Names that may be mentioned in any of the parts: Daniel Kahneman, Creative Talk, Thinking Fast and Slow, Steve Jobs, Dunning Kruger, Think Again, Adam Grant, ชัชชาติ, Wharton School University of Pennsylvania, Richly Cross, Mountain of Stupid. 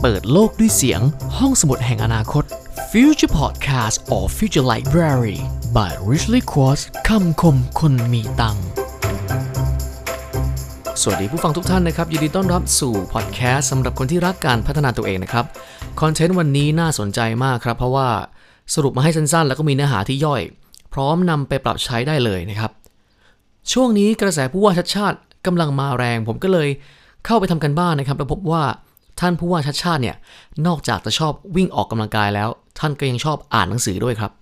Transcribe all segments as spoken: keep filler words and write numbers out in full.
เปิดโลกด้วยเสียงห้องสมุดแห่งอนาคต Future Podcast or Future Library by Richly Cross คำคมคนมีตังค์สวัสดีผู้ฟังทุกท่านนะครับยินดีต้อนรับสู่พอดแคสต์สำหรับคนที่รักการพัฒนาตัวเองนะครับคอนเทนต์วันนี้น่าสนใจมากครับเพราะว่าสรุปมาให้สั้นๆแล้วก็มีเนื้อหาที่ย่อยพร้อมนำไปปรับใช้ได้เลยนะครับช่วงนี้กระแสผู้ว่าชัชชาติกำลังมาแรงผมก็เลยเข้าไปทำกันบ้านนะครับแล้วพบว่าท่านผู้ว่าชัชชาติเนี่ยนอกจากจะชอบวิ่งออกกำลังกายแล้วท่านก็ยังชอบอ่านหนังสือด้วยครับ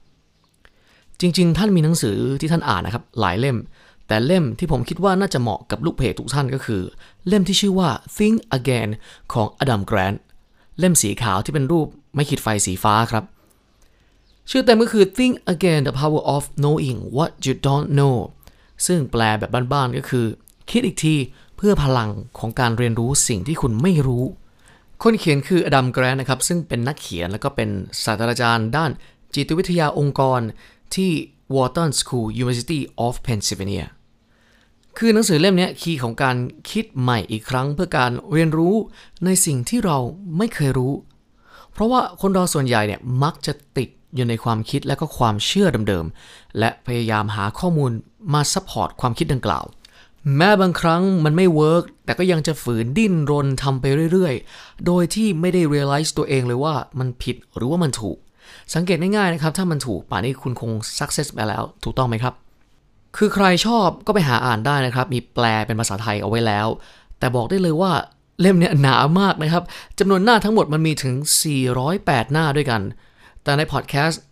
จริงๆท่านมีหนังสือที่ท่านอ่านนะครับหลายเล่มแต่เล่มที่ผมคิดว่าน่าจะเหมาะกับลูกเพจทุกท่านก็คือเล่มที่ชื่อว่า Think Again ของ Adam Grant เล่มสีขาวที่เป็นรูปไม่ขีดไฟสีฟ้าครับชื่อเต็มก็คือ Think Again: The Power of Knowing What You Don't Know ซึ่งแปลแบบบ้านๆก็คือคิดอีกทีเพื่อพลังของการเรียนรู้สิ่งที่คุณไม่รู้คนเขียนคืออดัม แกรนท์นะครับซึ่งเป็นนักเขียนและก็เป็นศาสตราจารย์ด้านจิตวิทยาองค์กรที่ Wharton School University of Pennsylvania คือหนังสือเล่มนี้คีย์ของการคิดใหม่อีกครั้งเพื่อการเรียนรู้ในสิ่งที่เราไม่เคยรู้เพราะว่าคนเราส่วนใหญ่เนี่ยมักจะติดอยู่ในความคิดและก็ความเชื่อเดิมๆและพยายามหาข้อมูลมาซัพพอร์ตความคิดดังกล่าวแม้บางครั้งมันไม่เวิร์กแต่ก็ยังจะฝืนดิ้นรนทำไปเรื่อยๆโดยที่ไม่ได้ realize ตัวเองเลยว่ามันผิดหรือว่ามันถูกสังเกตง่ายๆนะครับถ้ามันถูกป่านนี้คุณคง success ไปแล้วถูกต้องไหมครับคือใครชอบก็ไปหาอ่านได้นะครับมีแปลเป็นภาษาไทยเอาไว้แล้วแต่บอกได้เลยว่าเล่มเนี้ยหนามากนะครับจำนวนหน้าทั้งหมดมันมีถึงสี่ร้อยแปดหน้าด้วยกันแต่ในพอดแคสต์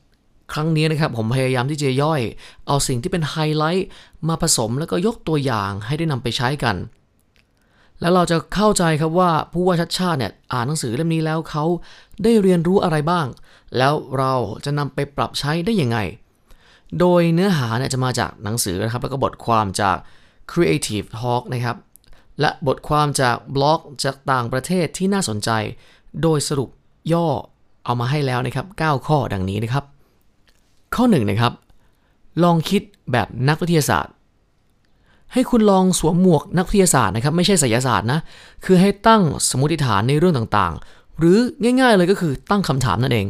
ครั้งนี้นะครับผมพยายามที่จะย่อยเอาสิ่งที่เป็นไฮไลท์มาผสมแล้วก็ยกตัวอย่างให้ได้นำไปใช้กันแล้วเราจะเข้าใจครับว่าผู้ว่าชัชชาติเนี่ยอ่านหนังสือเล่มนี้แล้วเขาได้เรียนรู้อะไรบ้างแล้วเราจะนำไปปรับใช้ได้ยังไงโดยเนื้อหาเนี่ยจะมาจากหนังสือนะครับแล้วก็บทความจาก Creative Talk นะครับและบทความจากบล็อกจากต่างประเทศที่น่าสนใจโดยสรุปย่อเอามาให้แล้วนะครับเก้าข้อดังนี้นะครับข้อหนึ่งนะครับลองคิดแบบนักวิทยาศาสตร์ให้คุณลองสวมหมวกนักวิทยาศาสตร์นะครับไม่ใช่ไสยศาสตร์นะคือให้ตั้งสมมติฐานในเรื่องต่างๆหรือง่ายๆเลยก็คือตั้งคำถามนั่นเอง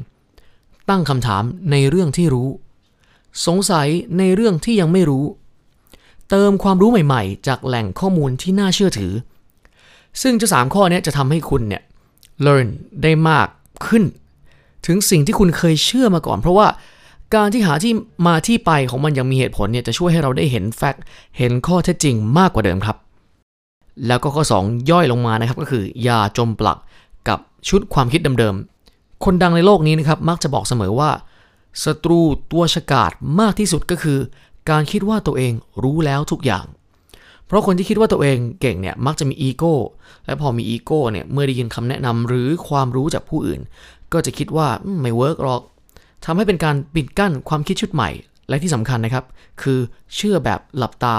ตั้งคำถามในเรื่องที่รู้สงสัยในเรื่องที่ยังไม่รู้เติมความรู้ใหม่ๆจากแหล่งข้อมูลที่น่าเชื่อถือซึ่งเจ้าสามข้อนี้จะทำให้คุณเนี่ย learn ได้มากขึ้นถึงสิ่งที่คุณเคยเชื่อมาก่อนเพราะว่าการที่หาที่มาที่ไปของมันยังมีเหตุผลเนี่ยจะช่วยให้เราได้เห็นแฟกต์เห็นข้อเท็จจริงมากกว่าเดิมครับแล้วก็ข้อสองย่อยลงมานะครับก็คืออย่าจมปลักกับชุดความคิดเดิมๆคนดังในโลกนี้นะครับมักจะบอกเสมอว่าศัตรูตัวฉกาจมากที่สุดก็คือการคิดว่าตัวเองรู้แล้วทุกอย่างเพราะคนที่คิดว่าตัวเองเก่งเนี่ยมักจะมีอีโก้และพอมีอีโก้เนี่ยเมื่อได้ยินคำแนะนำหรือความรู้จากผู้อื่นก็จะคิดว่าไม่เวิร์กหรอกทำให้เป็นการปิดกั้นความคิดชุดใหม่และที่สำคัญนะครับคือเชื่อแบบหลับตา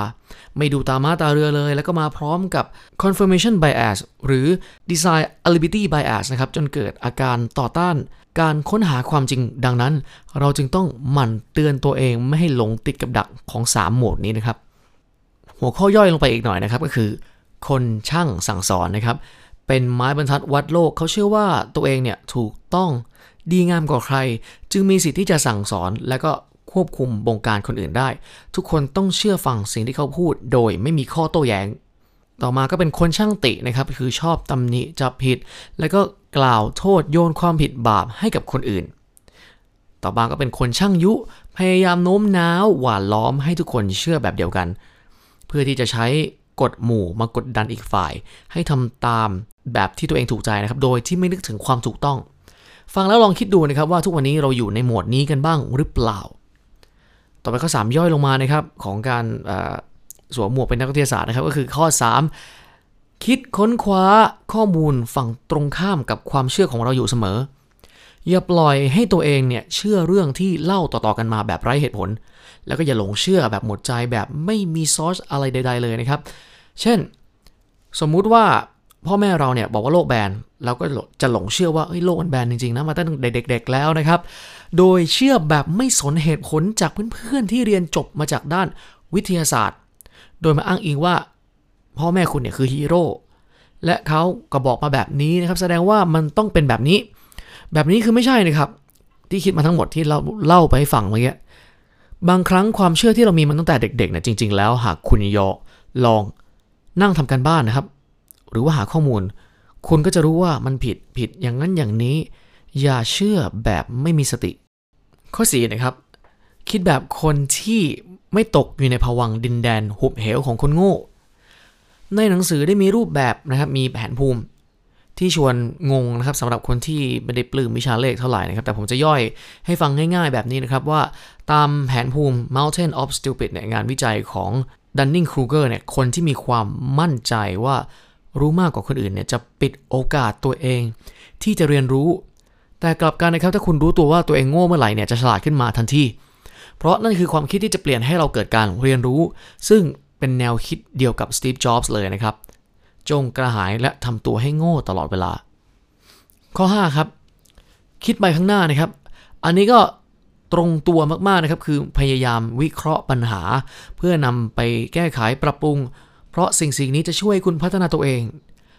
ไม่ดูตาม้าตาเรือเลยแล้วก็มาพร้อมกับ confirmation bias หรือ desirability bias นะครับจนเกิดอาการต่อต้านการค้นหาความจริงดังนั้นเราจึงต้องหมั่นเตือนตัวเองไม่ให้หลงติดกับดักของสามโหมดนี้นะครับหัวข้อย่อยลงไปอีกหน่อยนะครับก็คือคนช่างสั่งสอนนะครับเป็นไม้บรรทัดวัดโลกเขาเชื่อว่าตัวเองเนี่ยถูกต้องดีงามกว่าใครจึงมีสิทธิ์ที่จะสั่งสอนและก็ควบคุมบงการคนอื่นได้ทุกคนต้องเชื่อฟังสิ่งที่เขาพูดโดยไม่มีข้อโต้แย้งต่อมาก็เป็นคนช่างตินะครับคือชอบตำหนิจับผิดแล้วก็กล่าวโทษโยนความผิดบาปให้กับคนอื่นต่อมาก็เป็นคนช่างยุพยายามโน้มน้าวหว่านล้อมให้ทุกคนเชื่อแบบเดียวกันเพื่อที่จะใช้กฎหมู่มากดดันอีกฝ่ายให้ทำตามแบบที่ตัวเองถูกใจนะครับโดยที่ไม่นึกถึงความถูกต้องฟังแล้วลองคิดดูนะครับว่าทุกวันนี้เราอยู่ในโหมดนี้กันบ้างหรือเปล่าต่อไปข้อสามย่อยลงมานะครับของการสวมหมวกเป็นนักวิทยาศาสตร์นะครับก็คือข้อสามคิดค้นคว้าข้อมูลฝั่งตรงข้ามกับความเชื่อของเราอยู่เสมออย่าปล่อยให้ตัวเองเนี่ยเชื่อเรื่องที่เล่าต่อๆกันมาแบบไร้เหตุผลแล้วก็อย่าหลงเชื่อแบบหมดใจแบบไม่มีซอสอะไรใดๆเลยนะครับเช่นสมมุติว่าพ่อแม่เราเนี่ยบอกว่าโลกแบนเราก็จะหลงเชื่อว่าเฮ้ยโลกมันแบนจริงๆนะมาตั้งแต่เด็กๆแล้วนะครับโดยเชื่อแบบไม่สนเหตุผลจากเพื่อนๆที่เรียนจบมาจากด้านวิทยาศาสตร์โดยมาอ้างอิงว่าพ่อแม่คุณเนี่ยคือฮีโร่ และเขาก็บอกมาแบบนี้นะครับแสดงว่ามันต้องเป็นแบบนี้แบบนี้คือไม่ใช่นะครับที่คิดมาทั้งหมดที่เราเล่าไปให้ฟังเมื่อกี้บางครั้งความเชื่อที่เรามีมันตั้งแต่เด็กๆนะจริงๆแล้วหากคุณยอลองนั่งทำการบ้านนะครับหรือว่าหาข้อมูลคุณก็จะรู้ว่ามันผิดผิดอย่างนั้นอย่างนี้อย่าเชื่อแบบไม่มีสติข้อสี่นะครับคิดแบบคนที่ไม่ตกอยู่ในภวังค์ดินแดนหุบเหวของคนโง่ในหนังสือได้มีรูปแบบนะครับมีแผนภูมิที่ชวนงงนะครับสำหรับคนที่ไม่ได้ปลื้มวิชาเลขเท่าไหร่นะครับแต่ผมจะย่อยให้ฟังง่ายๆแบบนี้นะครับว่าตามแผนภูมิ Mountain of Stupid เนี่ยงานวิจัยของดันนิงครูเกอร์เนี่ยคนที่มีความมั่นใจว่ารู้มากกว่าคนอื่นเนี่ยจะปิดโอกาสตัวเองที่จะเรียนรู้แต่กลับกันนะครับถ้าคุณรู้ตัวว่าตัวเองโง่เมื่อไหร่เนี่ยจะฉลาดขึ้นมาทันทีเพราะนั่นคือความคิดที่จะเปลี่ยนให้เราเกิดการเรียนรู้ซึ่งเป็นแนวคิดเดียวกับ Steve Jobs เลยนะครับจงกระหายและทำตัวให้โง่ตลอดเวลาข้อห้าครับคิดไปข้างหน้านะครับอันนี้ก็ตรงตัวมากๆนะครับคือพยายามวิเคราะห์ปัญหาเพื่อนำไปแก้ไขปรับปรุงเพราะสิ่งสิ่งนี้จะช่วยคุณพัฒนาตัวเอง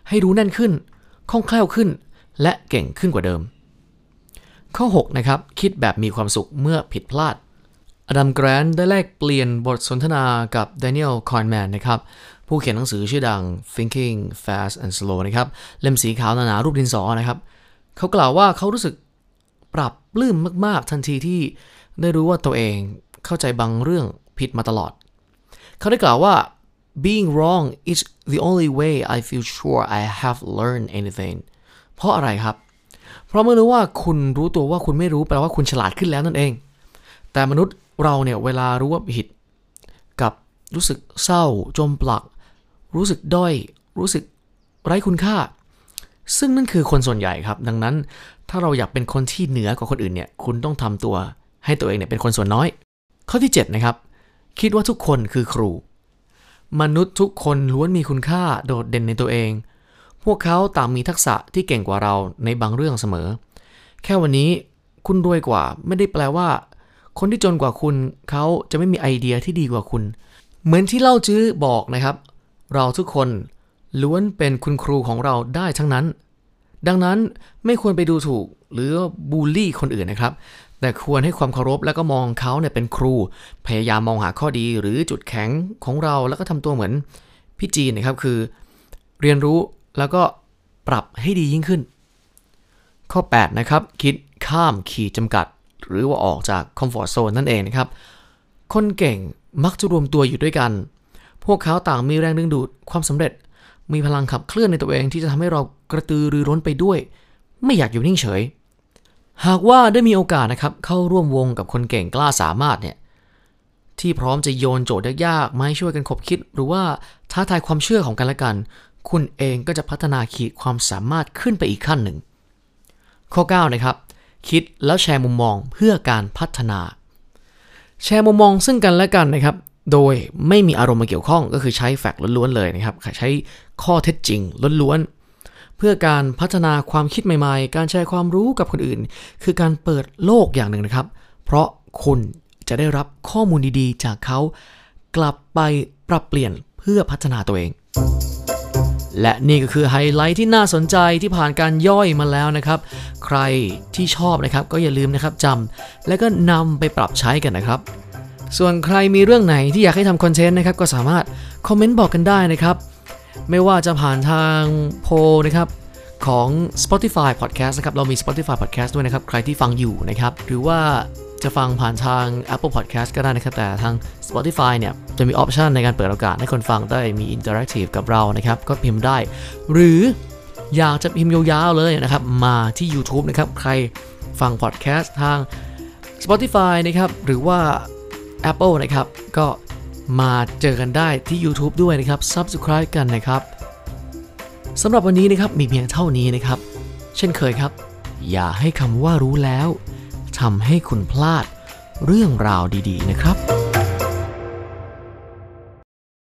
ให้รู้แน่นขึ้นคล่องแคล่วขึ้นและเก่งขึ้นกว่าเดิมข้อหกนะครับคิดแบบมีความสุขเมื่อผิดพลาด Adam Grant ได้แลกเปลี่ยนบทสนทนากับ Daniel Kahneman นะครับผู้เขียนหนังสือชื่อดัง Thinking Fast and Slow นะครับเล่มสีขาวหนาๆรูปดินสอนะครับเขากล่าวว่าเขารู้สึกปรับปลื้มมากๆทันทีที่ได้รู้ว่าตัวเองเข้าใจบางเรื่องผิดมาตลอดเขาได้กล่าวว่า being wrong is the only way I feel sure I have learned anything เพราะอะไรครับเพราะเมื่อรู้ว่าคุณรู้ตัวว่าคุณไม่รู้แปลว่าคุณฉลาดขึ้นแล้วนั่นเองแต่มนุษย์เราเนี่ยเวลารู้ว่าผิดกับรู้สึกเศร้าจมปลักรู้สึกด้อยรู้สึกไร้คุณค่าซึ่งนั่นคือคนส่วนใหญ่ครับดังนั้นถ้าเราอยากเป็นคนที่เหนือกว่าคนอื่นเนี่ยคุณต้องทำตัวให้ตัวเองเนี่ยเป็นคนส่วนน้อยข้อที่เจ็ดนะครับคิดว่าทุกคนคือครูมนุษย์ทุกคนล้วนมีคุณค่าโดดเด่นในตัวเองพวกเขาต่างมีทักษะที่เก่งกว่าเราในบางเรื่องเสมอแค่วันนี้คุณรวยกว่าไม่ได้แปลว่าคนที่จนกว่าคุณเขาจะไม่มีไอเดียที่ดีกว่าคุณเหมือนที่เล่าจื้อบอกนะครับเราทุกคนล้วนเป็นคุณครูของเราได้ทั้งนั้นดังนั้นไม่ควรไปดูถูกหรือบูลลี่คนอื่นนะครับแต่ควรให้ความเคารพแล้วก็มองเขาเนี่ยเป็นครูพยายามมองหาข้อดีหรือจุดแข็งของเราแล้วก็ทำตัวเหมือนพี่จีนนะครับคือเรียนรู้แล้วก็ปรับให้ดียิ่งขึ้นข้อแปดนะครับคิดข้ามขีดจำกัดหรือว่าออกจากคอมฟอร์ตโซนนั่นเองนะครับคนเก่งมักจะรวมตัวอยู่ด้วยกันพวกเขาต่างมีแรงดึงดูดความสำเร็จมีพลังขับเคลื่อนในตัวเองที่จะทำให้เรากระตือรือร้นไปด้วยไม่อยากอยู่นิ่งเฉยหากว่าได้มีโอกาสนะครับเข้าร่วมวงกับคนเก่งกล้าสามารถเนี่ยที่พร้อมจะโยนโจทย์ยากๆมาให้ช่วยกันคบคิดหรือว่าท้าทายความเชื่อของกันและกันคุณเองก็จะพัฒนาขีดความสามารถขึ้นไปอีกขั้นหนึ่งข้อเก้านะครับคิดแล้วแชร์มุมมองเพื่อการพัฒนาแชร์มุมมองซึ่งกันและกันนะครับโดยไม่มีอารมณ์มาเกี่ยวข้องก็คือใช้แฟกต์ล้วนๆเลยนะครับใช้ข้อเท็จจริงล้วนๆเพื่อการพัฒนาความคิดใหม่ๆการแชร์ความรู้กับคนอื่นคือการเปิดโลกอย่างหนึ่งนะครับเพราะคุณจะได้รับข้อมูลดีๆจากเขากลับไปปรับเปลี่ยนเพื่อพัฒนาตัวเองและนี่ก็คือไฮไลท์ที่น่าสนใจที่ผ่านการย่อยมาแล้วนะครับใครที่ชอบนะครับก็อย่าลืมนะครับจำและก็นำไปปรับใช้กันนะครับส่วนใครมีเรื่องไหนที่อยากให้ทำคอนเทนต์นะครับก็สามารถคอมเมนต์บอกกันได้นะครับไม่ว่าจะผ่านทางโพลนะครับของ Spotify Podcast นะครับเรามี Spotify Podcast ด้วยนะครับใครที่ฟังอยู่นะครับหรือว่าจะฟังผ่านทาง Apple Podcast ก็ได้นะครับแต่ทาง Spotify เนี่ยจะมีออปชันในการเปิดโอกาสให้คนฟังได้มีอินเทอร์แอคทีฟกับเรานะครับก็พิมพ์ได้หรืออยากจะพิมพ์ยาวๆเลยนะครับมาที่ YouTube นะครับใครฟัง Podcast ทาง Spotify นะครับหรือว่า Apple นะครับก็มาเจอกันได้ที่ YouTube ด้วยนะครับ Subscribe กันนะครับสำหรับวันนี้นะครับมีเพียงเท่านี้นะครับเช่นเคยครับอย่าให้คำว่ารู้แล้วทำให้คุณพลาดเรื่องราวดีๆนะครับ